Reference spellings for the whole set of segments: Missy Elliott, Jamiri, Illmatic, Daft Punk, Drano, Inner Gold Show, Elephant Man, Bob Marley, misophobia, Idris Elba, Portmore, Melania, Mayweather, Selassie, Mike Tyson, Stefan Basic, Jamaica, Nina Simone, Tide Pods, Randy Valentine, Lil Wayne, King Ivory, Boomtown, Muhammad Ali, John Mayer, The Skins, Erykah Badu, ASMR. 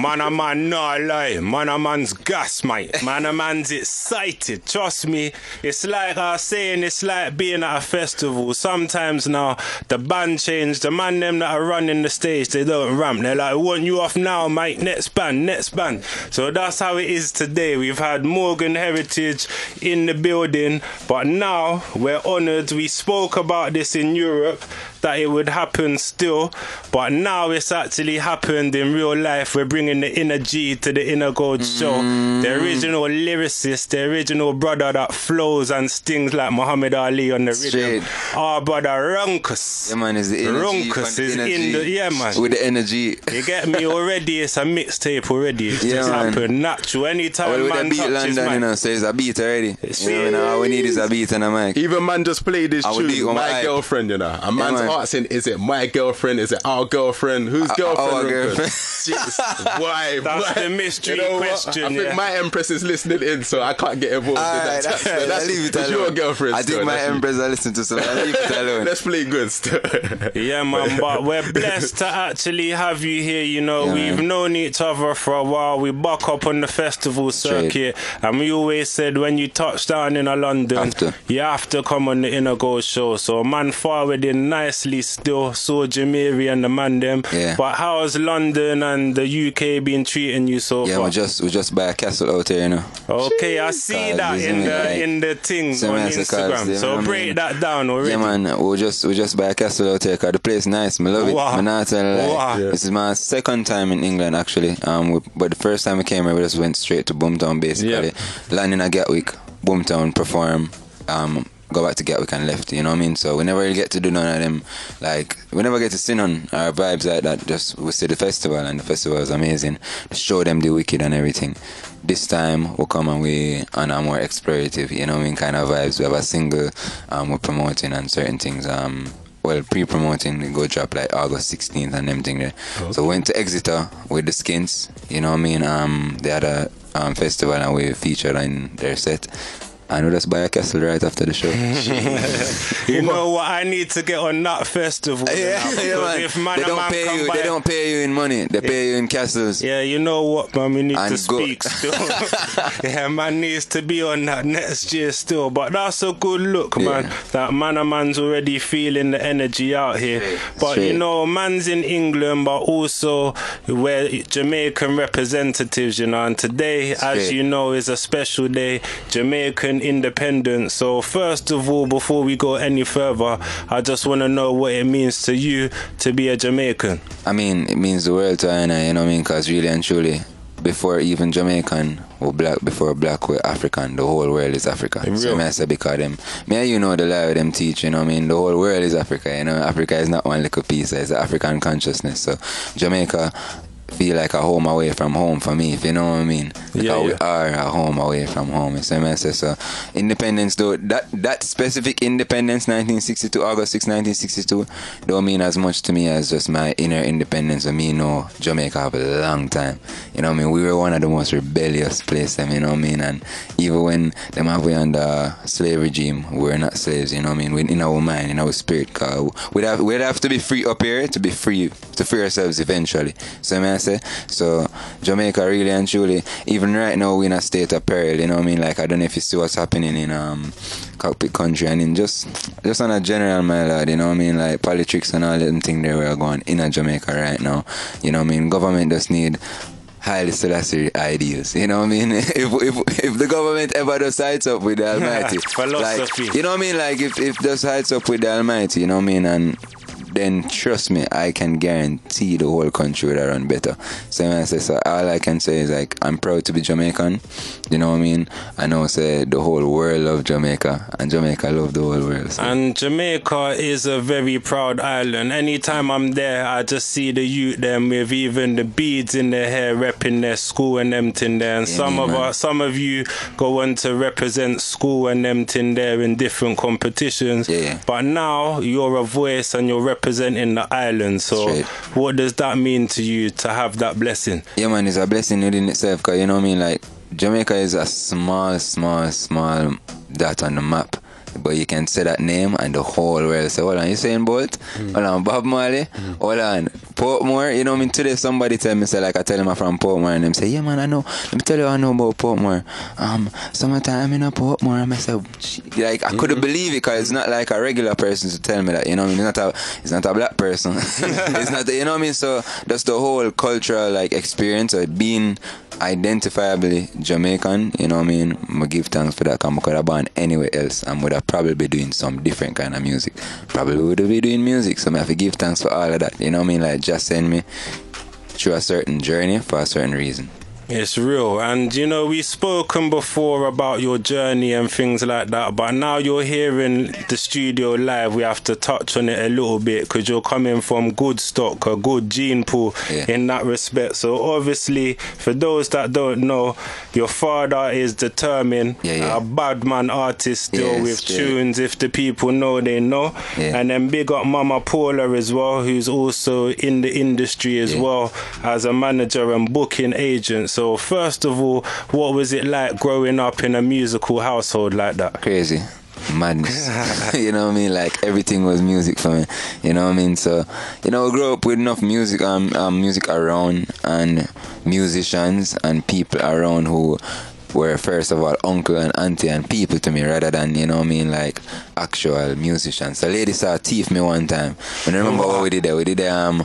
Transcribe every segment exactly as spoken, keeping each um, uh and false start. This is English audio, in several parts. Man a man, no lie. Man a man's gas, mate. Man a man's excited. Trust me. It's like I was saying, it's like being at a festival. Sometimes now, the band change. The man them that are running the stage, they don't ramp. They're like, want you off now, mate. Next band, next band. So that's how it is today. We've had Morgan Heritage in the building. But now, we're honoured. We spoke about this in Europe, that it would happen still. But now it's actually happened in real life. We're bringing the Inner G to the Inner Gold Show. Mm. The original lyricist, the original brother that flows and stings like Muhammad Ali on the rhythm. Our brother Runkus. Yeah, man, is the Runkus is energy. In the... Yeah, man. With the energy. You get me? Already, it's a mixtape already. It's yeah, just man. Happened natural. Anytime well, man the touches, London, man. You know, so it's a beat already. It's you know, you know, all we need is a beat and a mic. Even man just played this tune, My, my Girlfriend, you know. A man's yeah, man. Asking, is it my girlfriend? Is it our girlfriend? Whose girlfriend? Our girlfriend. Why? That's why? The mystery you know question. I think yeah. my empress is listening in, so I can't get involved. All in that. Right, so right, that's leave it that's your girlfriend. I think my empress I listen to, so I leave it alone. Let's play good still. Yeah, man, but we're blessed to actually have you here. You know, yeah, we've man. known each other for a while. We buck up on the festival circuit, Trade. and we always said when you touch down in London, After. you have to come on the Inner Gold Show. So, man, forward in nicely still. Saw Jamiri and the man them. Yeah. But how's London and the U K been treating you so yeah, far? Yeah, we just we just buy a castle out there, you know. Okay, Jeez. I see that in the like, in the things on Instagram. There, so man, break I mean, that down already. Yeah, man, we we'll just we just buy a castle out there because the place nice. I love it. Wow. Not, uh, like, wow. yeah. This is my second time in England actually. Um, we, but the first time we came here, we just went straight to Boomtown basically. Yeah. Landing at Gatwick, Boomtown perform. Um. Go back to Gatwick and left, you know what I mean? So we never really get to do none of them, like, we never get to sing on our vibes like that. Just, we see the festival, and the festival is amazing. Show them the wicked and everything. This time, we'll come and we on a more explorative, you know what I mean, kind of vibes. We have a single, um, we're promoting and certain things, um, well, pre-promoting, we go drop like August sixteenth and them thing there. Okay. So we went to Exeter with the Skins, you know what I mean? Um, they had a um, festival and we featured on their set. I know that's buy a castle right after the show. You know what? I need to get on that festival. Yeah, now, yeah, man. If man, they don't man pay you. They don't pay you in money. They yeah. pay you in castles. Yeah, you know what, man? We need and to speak still. Yeah, man needs to be on that next year still. But that's a good look, man. Yeah. That man a man's already feeling the energy out here. Straight. But Straight. you know, man's in England, but also we're Jamaican representatives, you know. And today, Straight. as you know, is a special day. Jamaican independence. So first of all, before we go any further, I just want to know what it means to you to be a Jamaican. I mean, it means the world to Anna, you know what I mean, because really and truly, before even Jamaican or black, before black were African, the whole world is Africa. Really? So I say because them, me you know the lie with them teach, you know what I mean, the whole world is Africa, you know, Africa is not one little piece, it's the African consciousness. So Jamaica feel like a home away from home for me, if you know what I mean. Like yeah, yeah. We are a home away from home. It's a message. So independence though, that that specific independence, nineteen sixty-two, August sixth, nineteen sixty-two, don't mean as much to me as just my inner independence. I mean, no, Jamaica for a long time. You know what I mean? We were one of the most rebellious places, you know what I mean? And even when them have we under slave regime, we were not slaves, you know what I mean? We, in our mind, in our spirit, cause we'd have, we'd have to be free up here to be free, to free ourselves eventually. So I mean, so Jamaica really and truly, even right now we're in a state of peril, you know what I mean? Like, I don't know if you see what's happening in um cockpit country and in just just on a general, my lad, you know what I mean? Like politics and all that thing there, we're going in a Jamaica right now, you know what I mean? Government just need highly Selassie ideals, you know what I mean? If if if the government ever just sides up with the Almighty, like, you know what I mean? Like if if just sides up with the Almighty, you know what I mean? And then trust me, I can guarantee the whole country would have run better. So, I say, so all I can say is like, I'm proud to be Jamaican. You know what I mean? I know say the whole world love Jamaica, and Jamaica love the whole world. So. And Jamaica is a very proud island. Anytime I'm there, I just see the youth them with even the beads in their hair, repping their school and them thing there. And yeah, some man. of our, some of you go on to represent school and them thing there in different competitions. Yeah. But now you're a voice and you're representing. Representing the island, so Straight. what does that mean to you to have that blessing? Yeah, man, it's a blessing within itself, because you know what I mean? Like, Jamaica is a small, small, small dot on the map But you can say that name and the whole world say, hold on, you saying Bolt? Mm. Hold on, Bob Marley? Mm. Hold on, Portmore? You know, I mean, today somebody tell me, say, like, I tell him I'm from Portmore, and them say, yeah, man, I know. Let me tell you what I know about Portmore. Um, Summertime in a Portmore, and I say, like, I couldn't mm-hmm. believe it, because it's not like a regular person to tell me that, you know what I mean? It's not a, it's not a black person. It's not, a, you know what I mean? So that's the whole cultural, like, experience of being identifiably Jamaican, you know what I mean? I give thanks for that, because I could have gone anywhere else and would have probably be doing some different kind of music. Probably would have been doing music, so I have to give thanks for all of that, you know what I mean? Like, just send me through a certain journey for a certain reason. It's real. And you know, we've spoken before about your journey and things like that, but now you're here in the studio live, we have to touch on it a little bit, because you're coming from good stock, a good gene pool, yeah, in that respect. So obviously, for those that don't know, your father is determined, yeah, yeah. a bad man artist still, yes, with yeah. tunes. If the people know, they know. Yeah. And then big up Mama Paula as well, who's also in the industry as yeah. well as a manager and booking agent. So So first of all, what was it like growing up in a musical household like that? Crazy. Madness. You know what I mean? Like, everything was music for me. You know what I mean? So, you know, I grew up with enough music, um, um, music around, and musicians and people around who were, first of all, uncle and auntie and people to me, rather than, you know what I mean, like, actual musicians. The lady saw a thief me one time. And I remember what we did there. We did the... Um,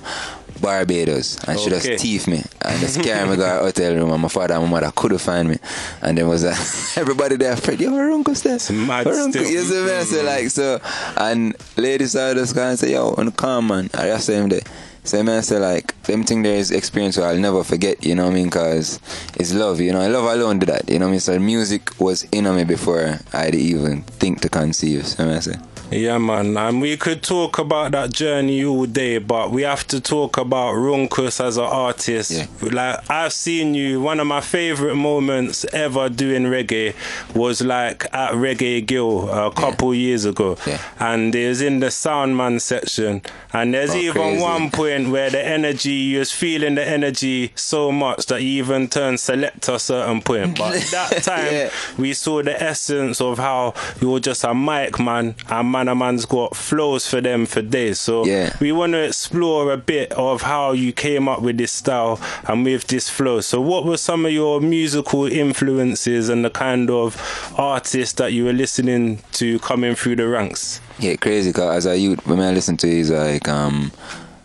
Barbados, and okay. she just teeth me and just carry me to our hotel room, and my father and my mother couldn't find me, and there was a, everybody there afraid, yo, Runkus this, Runkus, you see me, so like, so, and ladies started just going and say, yo, come man, I just say him there. So I say, like, them thing there is experience I'll never forget, you know what I mean, because it's love, you know, I love alone did that, you know what I mean, so music was in me before I did even think to conceive, so I say. Yeah, man, and we could talk about that journey all day, but we have to talk about Runkus as an artist. Yeah. Like, I've seen you, one of my favourite moments ever doing reggae was like at Reggae Gill a couple yeah. years ago, yeah. and it was in the Soundman section, and there's oh, even crazy. one point where the energy, you was feeling the energy so much that you even turned select a certain point, but that time yeah. we saw the essence of how you were just a mic man, and man a man's got flows for them for days. So yeah. we want to explore a bit of how you came up with this style and with this flow. So what were some of your musical influences and the kind of artists that you were listening to coming through the ranks? Yeah, crazy, because as a youth, when I listen to is like, um,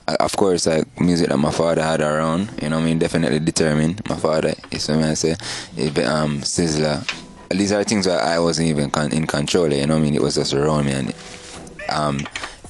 of course, like, music that my father had around, you know what I mean, definitely determined. My father, is what I say, is um, Sizzler. These are things that I wasn't even con- in control of, you know what I mean? It was just around me and um,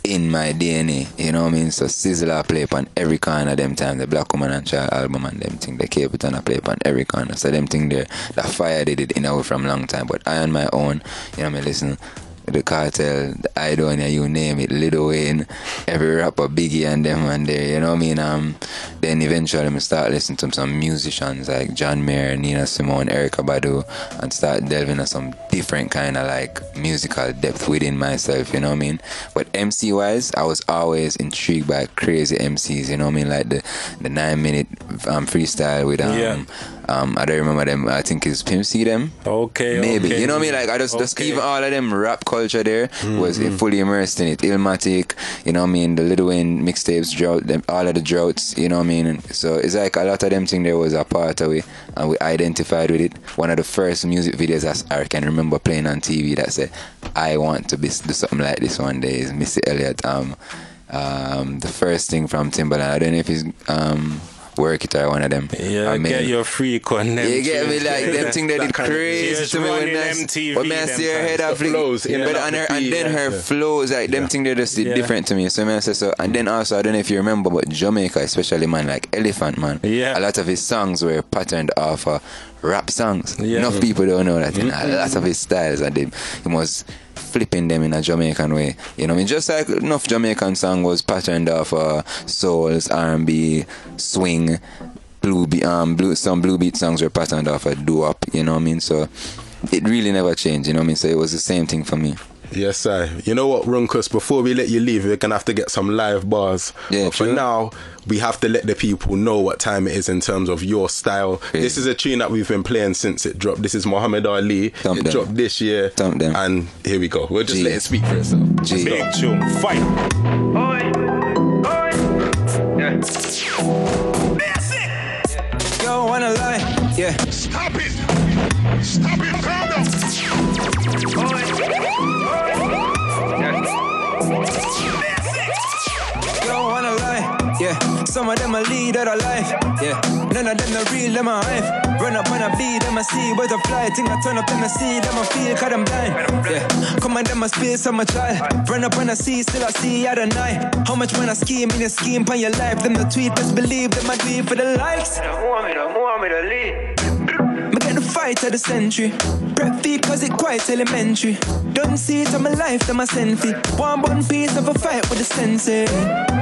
in my D N A, you know what I mean? So Sizzler play upon every corner them time, the Black Woman and Child album and them thing, the Cape Town I play upon every corner. So them thing there, that fire they did in a way from long time, but I on my own, you know what I mean, listen, the Cartel, the Idonia, you name it, Lil Wayne, every rapper, Biggie and them and there, you know what I mean? Um, then eventually I start listening to some musicians like John Mayer, Nina Simone, Erykah Badu, and start delving into some different kind of like musical depth within myself, you know what I mean? But M C wise, I was always intrigued by crazy M Cs, you know what I mean? Like the, the nine minute um, freestyle with um. Yeah. Um, I don't remember them. I think it's Pimp C them. Okay, maybe okay. You know what I mean? Like I just, okay. just even all of them rap culture there mm-hmm. was fully immersed in it. Illmatic, you know what I mean? The Lil Wayne mixtapes, drought, them, all of the droughts, you know what I mean? So it's like a lot of them thing there was a part of it, and we identified with it. One of the first music videos I can remember playing on T V that said, "I want to be, do something like this one day." Is Missy Elliott? Um, um, the first thing from Timberland. I don't know if he's um. Work it or one of them. Yeah, I mean, get your freak on them. You get me, like them thing that did crazy to me when I, M T V, when I see her head up, the flows, yeah, but and her the and then her yeah. flows like them yeah. thing they just did yeah. different to me. So I say so, and then also I don't know if you remember, but Jamaica, especially man like Elephant Man, yeah, a lot of his songs were patterned off uh, rap songs. Yeah. Enough people don't know that. Mm-hmm. And a lot of his styles and them, he was flipping them in a Jamaican way, you know what I mean? Just like enough Jamaican song was patterned off uh, souls, R and B, swing, blue be- um, blue some blue beat songs were patterned off a doo-wop, you know what I mean? So it really never changed, you know what I mean? So it was the same thing for me. Yes, sir. You know what, Runkus, before we let you leave, we're going to have to get some live bars. Yeah, but true. For now, we have to let the people know what time it is in terms of your style. Yeah. This is a tune that we've been playing since it dropped. This is Muhammad Ali. Dump it them. Dropped this year. Dump them. And here we go. We'll just Jeez. Let it speak for itself. Jeez. Big tune. Fight. Oi. Oi. Yeah. Basic. You don't want to lie. Yeah. Stop it. Stop it. Calm down. Oi. Yes. Don't wanna lie, yeah. Some of them a lead out of life, yeah. None of them are real, them a hype. Run up on a beat, them a see butterfly. Think I turn up, them a see, them a feel, cause I'm blind, yeah. Come on, them a space, I'm a child. Run up on a sea, still I see out of night. How much when I scheme in a scheme pon your life? Them the tweet, best believe, them a tweet for the likes. Don't want me, don't want me to leave. The fight of the century. Prep fee cause it quite elementary. Don't see it on my life, then my senfi. One bun piece of a fight with the sensei.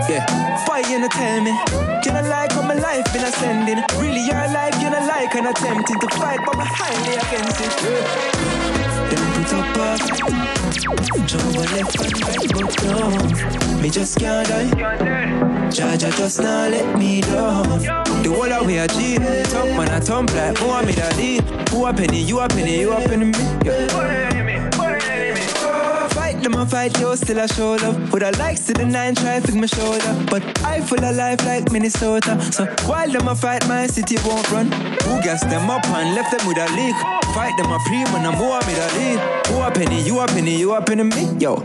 Yeah, fight and I tell me. You don't like on my life been ascending. Really your life you don't like and attempting to fight but my highly against it. Don't put up off. Jump on left and right but down. Me just can't die. Jaja just now let me down. The whole of we are G. Top man I thump like Muhammad Ali. Who a penny, you a penny, you a penny me. Fight them and fight yo, still I show love. Would I like to the nine, try fix my shoulder. But I full of life like Minnesota. So while them a fight, my city won't run. Who gas them up and left them with a leak? Fight them a pre man and Muhammad Ali. Who a penny, you a penny, you a penny me. Yo.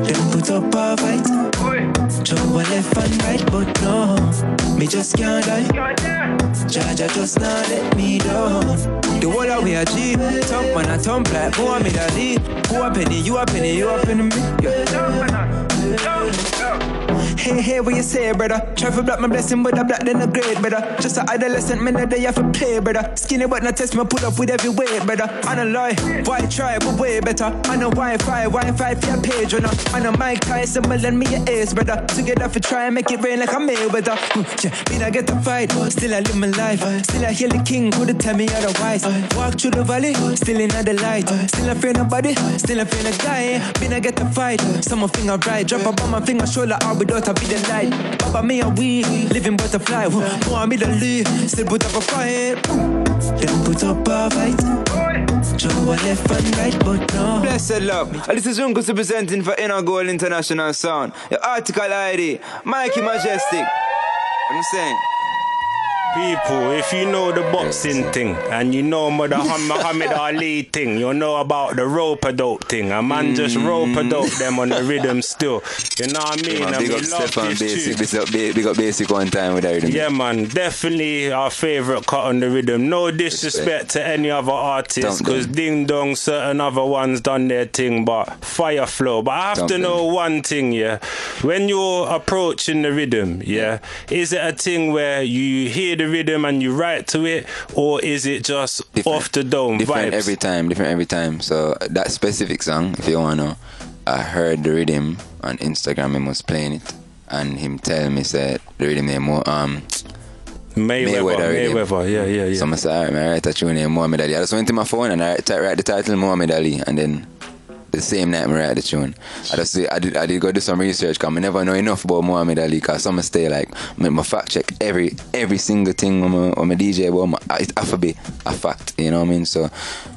Them put up a fight. Jump left and right, but no, me just can't die. Jaja just now let me down. The whole of we are G. Top man I thump like Muhammad Ali. Who a penny, you a penny, you a penny me. Yeah. Hey, hey, what you say, brother? Try for block my blessing, but I block then a grade, brother. Just an adolescent man that they have to play, brother. Skinny but not test me, pull up with every weight, brother. I don't lie, why try, but way better. I know Wi-Fi, Wi-Fi for your page, runner. I know Mike Tyson, but lend me your ace, brother. Together for try and make it rain like a Mayweather. Yeah, me I get the fight, still I live my life. Still I hear the king, couldn't tell me otherwise. Walk through the valley, still in the light. Still I fear nobody, still I fear no guy. Been I get the fight, some finger right. Drop up on my finger, shoulder out without a bit of light. Papa me a weed, living butterfly. More me the lead, still put up a fight. Then put up a fight. Jump left and right, but no. Blessed love, this is Runkus presenting for Inner Gold International Sound. The article I D, Mikey Majestic. What I'm saying? People, if you know the boxing thing and you know the Muhammad Ali thing, you know about the rope-a-dope thing. A man mm. just rope-a-dope them on the rhythm still. You know what I mean? Yeah, man, and big up Stefan Basic. Big up Basic one time with the rhythm. Yeah, man. Definitely our favourite cut on the rhythm. No disrespect to any other artists because Ding Dong, certain other ones done their thing, but fire flow. But I have Dump to know them. One thing, yeah? When you're approaching the rhythm, yeah, is it a thing where you hear the rhythm and you write to it, or is it just different, off the dome different vibes? Every time different every time so that specific song, if you wanna, I heard the rhythm on Instagram, him was playing it and him tell me said the rhythm name more um Mayweather, Mayweather, Mayweather, yeah, yeah, yeah. So I said, alright, I write a tune named Muhammad Ali. I just went to my phone and I write the title Muhammad Ali, and then the same night I write the tune. I just I did I did go do some research because I never know enough about Muhammad Ali. Cause some stay like make my fact check every every single thing on my, on my D J about my, it have to be a fact, you know what I mean? So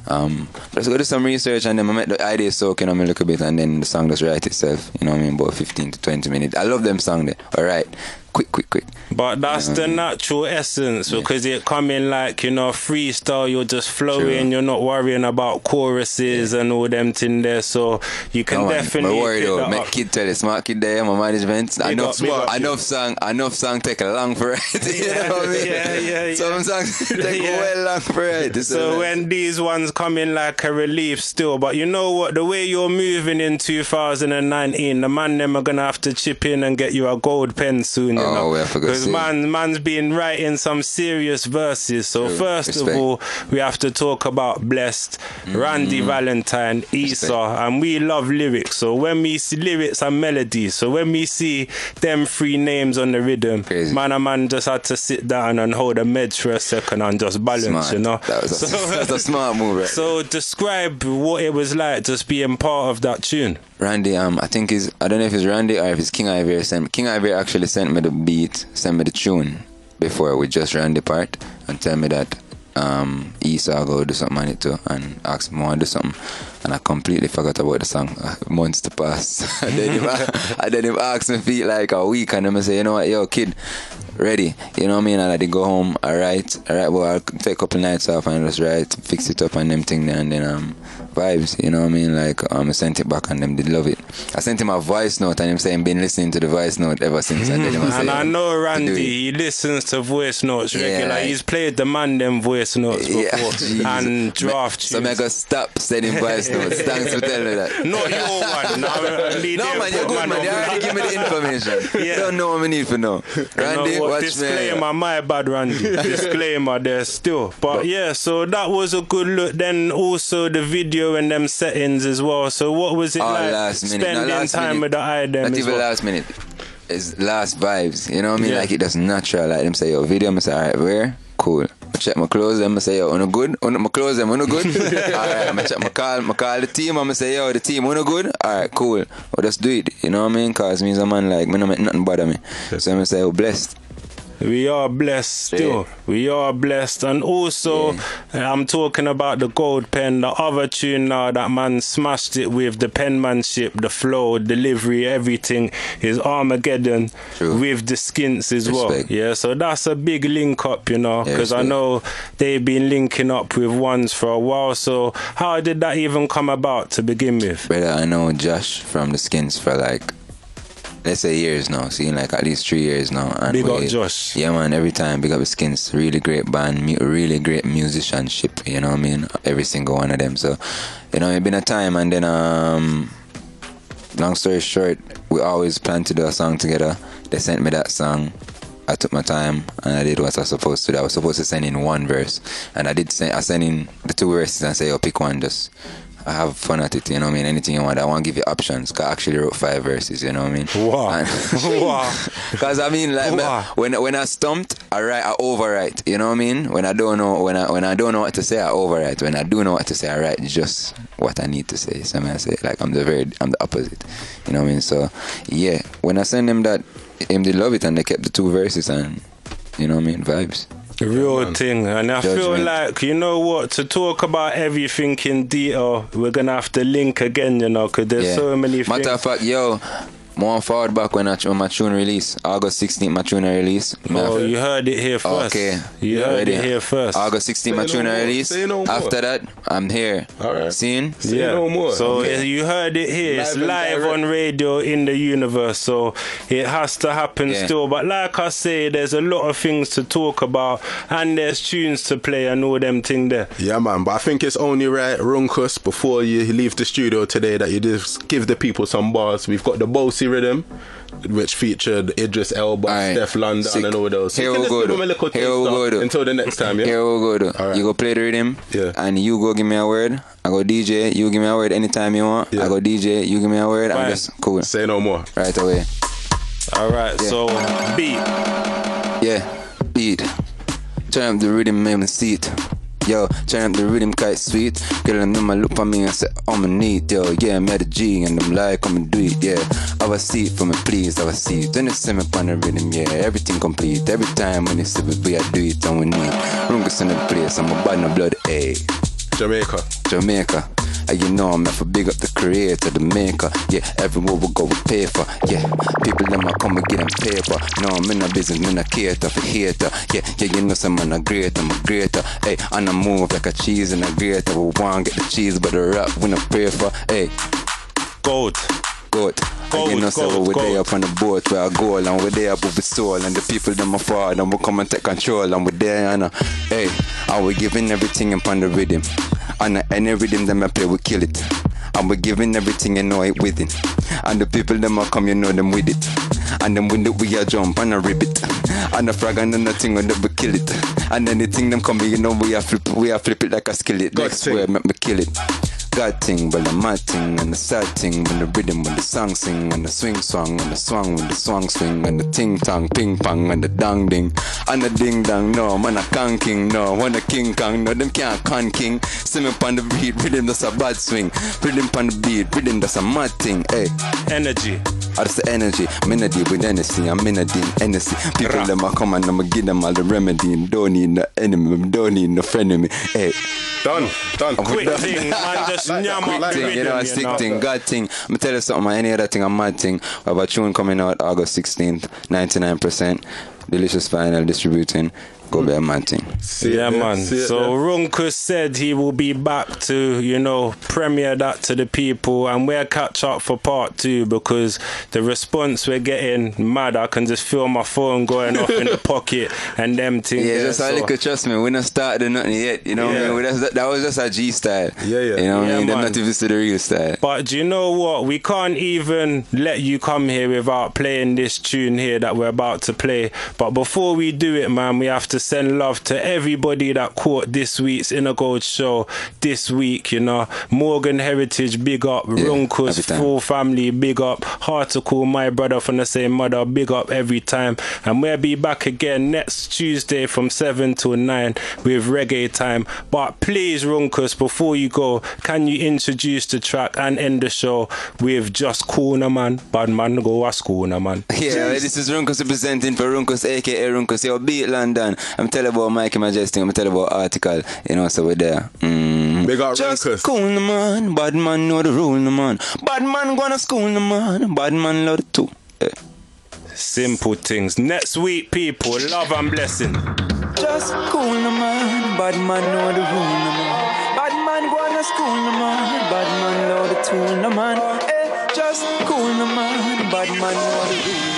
um just go do some research and then I make the idea soaking on me a little bit and then the song just write itself, you know what I mean, about fifteen to twenty minutes. I love them song there. Alright. Quick, quick, quick. But that's you know, the natural essence yeah. because it come in like, you know, freestyle, you're just flowing, True. You're not worrying about choruses yeah. and all them thing there, so you can no, definitely... My worry though, my kid tell you, smart kid there, my management, big enough, up, up, enough song, enough song take a long for it, you yeah, know what I mean? Yeah, yeah, yeah. Some songs take yeah. well long for it. So when these ones come in like a relief still, but you know what, the way you're moving in two thousand nineteen, the man them are going to have to chip in and get you a gold pen soon, you know, oh, yeah, because man, man's been writing some serious verses. So True. first Respect. of all, we have to talk about Blessed, mm-hmm. Randy Valentine, Issa, and we love lyrics. So when we see lyrics and melodies, so when we see them three names on the rhythm, Crazy. man and man just had to sit down and hold a med for a second and just balance, smart. you know. That was a, so, that's a smart move. Right? So describe what it was like just being part of that tune. Randy, um, I think is I don't know if it's Randy or if it's King Ivory. Sent King Ivory actually sent me the beat, sent me the tune before with just Randy part, and tell me that um, Issa go do something on it too, and asked me to do something, and I completely forgot about the song. Months to pass, and then him, and then him asked me for like a week, and then I say, you know what, yo kid, ready, you know what I mean? And I did go home, alright, alright, well I'll take a couple of nights off and just write, fix it up and them thing there, and then um vibes, you know what I mean? Like um I sent it back and them did love it. I sent him a voice note and him saying been listening to the voice note ever since. And, then him and say, I know Randy, he listens to voice notes yeah, regular. Like, he's played the man them voice notes before yeah, and draft tunes. So I gotta stop sending voice notes. Thanks for telling me that. Not your one. No, no man, you're good man. They already give me the information. Yeah. Don't know what we need for now. Randy. What, disclaimer, my bad Randy. Disclaimer there still. But, but yeah, so that was a good look. Then also the video and them settings as well. So what was it oh, like last minute. spending no, last time minute. with the eye them? Not even well? last minute. It's last vibes. You know what I mean? Yeah. Like it does natural. Like them say, yo, video, I'm say, alright, where? Cool. I check my clothes, I'm say, yo, no good? On my clothes, I'm no good? Alright, I'm check my call, my call the team, I'm say, yo, the team, no good? Alright, cool. I'll oh, just do it. You know what I mean? Cause me's a man like, me no make nothing bother me. So I'm say, yo, blessed. We are blessed still. Yeah. We are blessed. And also, yeah. I'm talking about the gold pen, the other tune now that man smashed it with, the penmanship, the flow, delivery, everything is Armageddon True. with the Skins as Respect. well. Yeah, so that's a big link up, you know, because yeah, I know they've been linking up with ones for a while. So how did that even come about to begin with? Brother, I know Josh from the Skins for like, let's say years now, see, like at least three years now. And big up Josh. Yeah, man, every time, big up the Skins. Really great band, really great musicianship, you know what I mean? Every single one of them. So, you know, it's been a time, and then, um, long story short, we always planned to do a song together. They sent me that song. I took my time and I did what I was supposed to do. I was supposed to send in one verse, and I did send, I sent in the two verses and say, yo, pick one, just. I have fun at it, you know what I mean? Anything you want, I won't give you options. Cause I actually wrote five verses, you know what I mean? Wow. wow. Cause I mean, like wow. when when I stumped, I write, I overwrite. You know what I mean? When I don't know, when I when I don't know what to say, I overwrite. When I do know what to say, I write just what I need to say. So I, mean, I say like I'm the very, I'm the opposite. You know what I mean? So yeah, when I send them that, them they love it and they kept the two verses and you know what I mean? Vibes. The real um, thing, and I judgment. feel like, you know what, to talk about everything in detail, we're going to have to link again, you know, because there's yeah. so many Matter things. Matter of fact, yo, more forward back when, I, when my tune release, August sixteenth, my tune release. Oh, you heard it here first. Okay. You yeah, heard yeah. it here first. August sixteenth, my tune no release. No After that, I'm here. All right. Seen? Say yeah. no more. So okay. you heard it here. Live it's live on radio in the universe. So it has to happen yeah. still. But like I say, there's a lot of things to talk about and there's tunes to play and all them thing there. Yeah, man. But I think it's only right, Runkus, before you leave the studio today, that you just give the people some bars. We've got the Bossy Rhythm, which featured Idris Elba, right. Steph London, Sick. and all those. So here we'll go, do. Here we'll go do. Until the next time, yeah? Here we'll go, do. Right. You go play the rhythm, yeah. and you go give me a word. I go D J, you give me a word anytime you want. Yeah. I go D J, you give me a word. Right. I'm just cool. Say no more. Right away. All right, yeah. so beat. Yeah, beat. Turn up the rhythm, make me see it. Yo, turn up the rhythm, kite sweet. Girl, and them I look for me and say, I'm in need, yo. Yeah, I'm at the G and I'm like, come and do it, yeah. I was see it for me, please, I was see it. Then they send me upon the rhythm, yeah. Everything complete. Every time when they see it, we I do it and we need. Runkus in the place, I'm a bad no blood, ayy. Jamaica. Jamaica. And you know I'm not for big up the creator, the maker. Yeah, everywhere we go with paper. Yeah, people them I come and get them paper. No, I'm in a business, I'm not cater for hater. Yeah, yeah, you know some man a greater, I'm a greater. Hey, and I move like a cheese and a grater. We want get the cheese, but the rap we not pay for. Hey, gold. Goat. Gold, and you know, gold, so we're gold. there up on the boat with our goal, and we're there up with the soul, and the people them are far, and we come and take control, and we're there, and uh, hey, and we're giving everything upon the rhythm, and uh, any rhythm them I play, we kill it. And we're giving everything, you know it with it. And the people them are come, you know them with it. And them with it we are jump and a ribbit. And the frag and nothing on them we kill it. And anything them come, you know we are flip, we are flip it like a skillet. God next way make me kill it. God thing, but the mad thing and the sad thing. When the rhythm, when the song sing and the swing swang and the swang when the swang swing and the ting tang ping pong and the dang ding and the ding dang. No man a can king, no one a king kong, no them can't can king. See me pon the beat, rhythm that's a bad swing. Rhythm pon the beat, rhythm that's a mad thing. Hey, energy. That's the energy. Men a deal with anything, I'm in a deal anything. People Ra. Them a come and I'ma give them all the remedy. Don't need no enemy, don't need no frenemy. Hey, done, done. Quick done. Thing, man, just like nyam quick up. Thing, rhythm, you know, a sick know. Thing, God thing. I'ma tell you something, man. Any other thing, a mad thing. We have a tune coming out August sixteenth, ninety-nine percent. Delicious Vinyl distributing. Go be a mad thing. See yeah, it, man. See so it, Runkus said he will be back to, you know, premiere that to the people, and we'll catch up for part two because the response we're getting mad. I can just feel my phone going off in the pocket and them things. Yeah, just so. Like a trust me, we not started nothing yet. You know yeah. what I mean? That, that was just our G style. Yeah, yeah. You know what yeah, I mean? They're not even to the real style. But do you know what? We can't even let you come here without playing this tune here that we're about to play. But before we do it, man, we have to send love to everybody that caught this week's Inner Gold Show this week, you know. Morgan Heritage, big up. Yeah, Runkus, full family, big up. Hard to call my brother from the same mother, big up every time. And we'll be back again next Tuesday from seven till nine with Reggae Time. But please, Runkus, before you go, can you introduce the track and end the show with Just Corner Man? Bad man, go ask Corner Man. Yeah, this is Runkus representing for Runkus, aka Runkus, your Beat London. I'm telling about Mikey Majestic, I'm telling about Article, you know, so we're there. Mm. Big up Runkus. Just cool the man, bad man know the rule the man. Bad man gonna school the man, bad man love it too. Yeah. Simple things. Next week, people, love and blessing. Just cool the man, bad man know the rule the man. Bad man gonna school the man, bad man love the tune the man. Eh, just cool the man, bad man know the rule the man.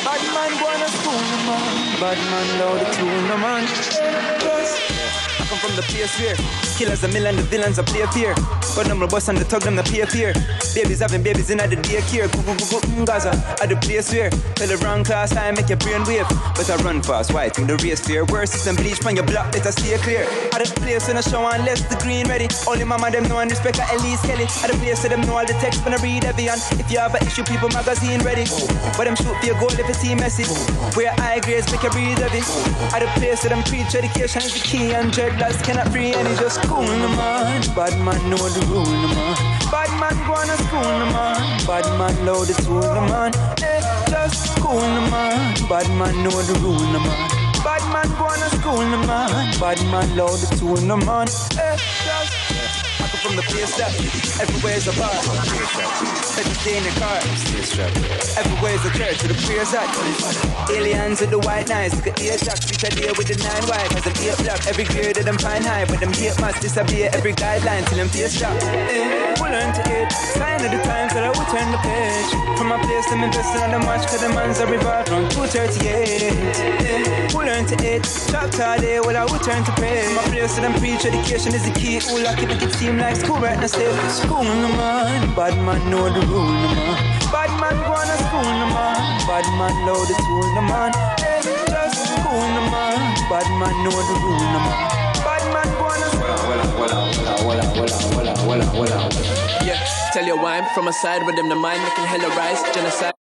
Bad man gonna school the man. Bad man, know the tune, no man. I come from the place where killers, a million, the villains, I play up here. But I'm the boss and the thug, them the pay up here. Babies having babies in at the daycare. Go, go, go, go, mm, Gaza. At the place where tell the wrong class, I make your brain wave. But I run fast, why think the race fair? Worse system bleach from your block, better stay clear. At the place when I show and less the green ready. Only mama them know and respect her Elise Kelly. At the place where them know all the text when I read every and if you have an issue, people magazine ready. But them shoot for your goal if you see messy. Where I grades make your read heavy. At the place where them preach education is the key and dreadlocks cannot free and it's just cool the man. Bad man know the rule the man. Bad man gonna school the man. Bad man love the tool the man. Hey, just cool the man. Bad man know the rule the man. Bad man gonna school the man. Bad man love the tool the man. Hey, just I come from the place that everywhere's a bar. Set the day in the car. Everywhere's a church with the prayers at. Aliens with the white knives. Look at ear jacks. Reach a deal with the nine wives. As an ear block. Every grade that them find high. But them hate must disappear. Every guideline till them face shot. Eh, we'll learn to it. Sign of the times that I will turn the page. From my place them investing on them watch. Cause the man's a revolve from two thirty-eight. Eh, we'll learn to it. Chapter all day. Well I will turn to pray. From my place to them preach. Education is the key. Who lucky to get seen. Like school right now still. School in the man, bad man know the rule in the man. Bad man wanna school in the man. Bad man know the tool in the man. Just school in the man. Bad man know the rule in the man. Bad man wanna school in the man. Yeah, tell you why I'm from a side where them the mind making hella rise. Genocide.